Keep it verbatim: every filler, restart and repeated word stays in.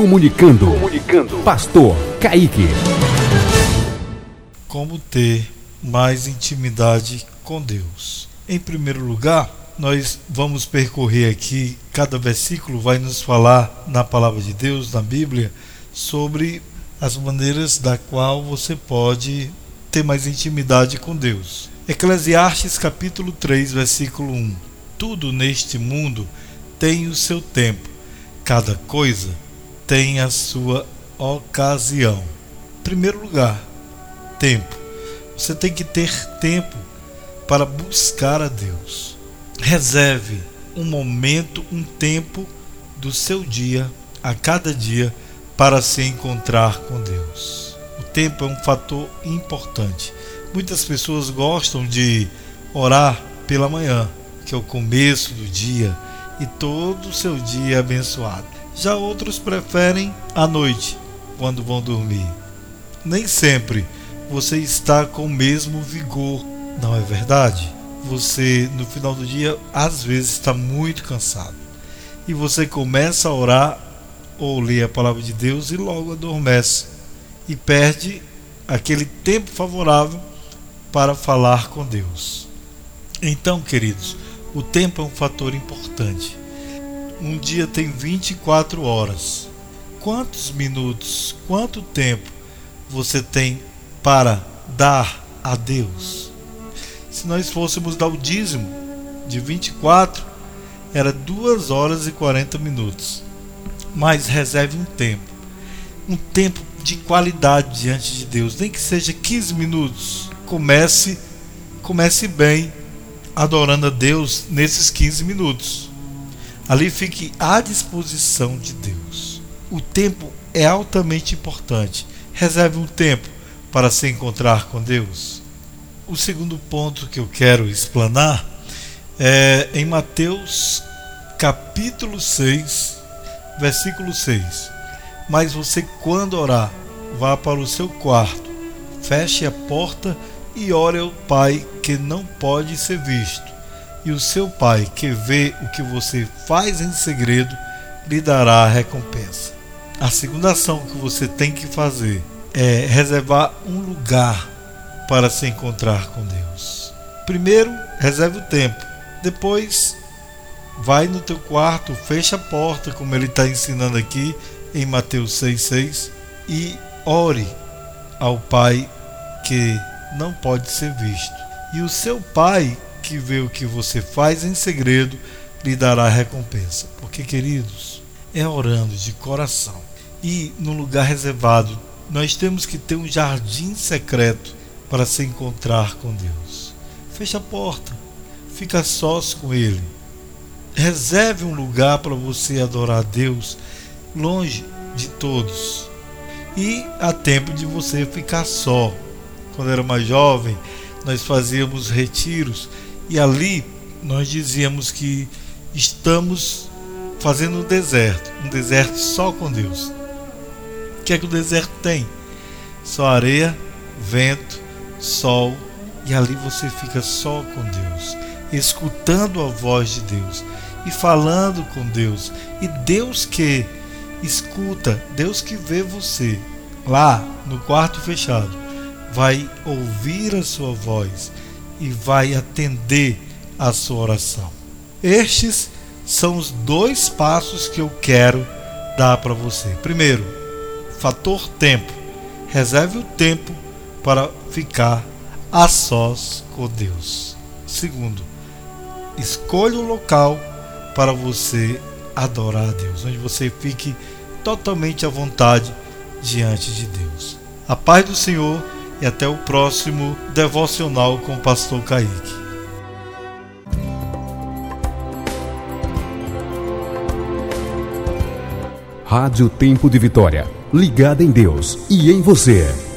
Comunicando. Comunicando. Pastor Caíque. Como ter mais intimidade com Deus? Em primeiro lugar, nós vamos percorrer aqui, cada versículo vai nos falar na palavra de Deus, na Bíblia, sobre as maneiras da qual você pode ter mais intimidade com Deus. Eclesiastes capítulo três, versículo um. Tudo neste mundo tem o seu tempo, cada coisa tem a sua ocasião. Em primeiro lugar, tempo. Você tem que ter tempo para buscar a Deus. Reserve um momento, um tempo do seu dia, a cada dia, para se encontrar com Deus. O tempo é um fator importante. Muitas pessoas gostam de orar pela manhã, que é o começo do dia, e todo o seu dia é abençoado. Já outros preferem à noite, quando vão dormir. Nem sempre você está com o mesmo vigor, não é verdade? Você, no final do dia, às vezes está muito cansado. E você começa a orar ou ler a palavra de Deus e logo adormece e perde aquele tempo favorável para falar com Deus. Então, queridos, o tempo é um fator importante. Um dia tem vinte e quatro horas. Quantos minutos, quanto tempo você tem para dar a Deus? Se nós fôssemos dar o dízimo de vinte e quatro, era duas horas e quarenta minutos. Mas reserve um tempo, um tempo de qualidade diante de Deus, nem que seja quinze minutos. Comece, comece bem adorando a Deus nesses quinze minutos. Ali fique à disposição de Deus. O tempo é altamente importante. Reserve um tempo para se encontrar com Deus. O segundo ponto que eu quero explanar é em Mateus capítulo seis, versículo seis. Mas você, quando orar, vá para o seu quarto, feche a porta e ore ao Pai que não pode ser visto. E o seu Pai, que vê o que você faz em segredo, lhe dará a recompensa. A segunda ação que você tem que fazer é reservar um lugar para se encontrar com Deus. Primeiro, reserve o tempo. Depois, vai no teu quarto, fecha a porta, como ele está ensinando aqui em Mateus seis, seis, e ore ao Pai que não pode ser visto. E o seu Pai, que vê o que você faz em segredo, lhe dará recompensa. Porque, queridos, é orando de coração e num lugar reservado. Nós temos que ter um jardim secreto para se encontrar com Deus. Fecha a porta, fica sós com Ele. Reserve um lugar para você adorar a Deus, longe de todos. E há tempo de você ficar só. Quando era mais jovem, nós fazíamos retiros e ali nós dizíamos que estamos fazendo um deserto, um deserto só com Deus. O que é que o deserto tem? Só areia, vento, sol, e ali você fica só com Deus, escutando a voz de Deus e falando com Deus. E Deus que escuta, Deus que vê você lá no quarto fechado, vai ouvir a sua voz e vai atender a sua oração. Estes são os dois passos que eu quero dar para você. Primeiro, fator tempo. Reserve o tempo para ficar a sós com Deus. Segundo, escolha um local para você adorar a Deus, onde você fique totalmente à vontade diante de Deus. A paz do Senhor e até o próximo Devocional com o Pastor Caíque. Rádio Tempo de Vitória, ligada em Deus e em você.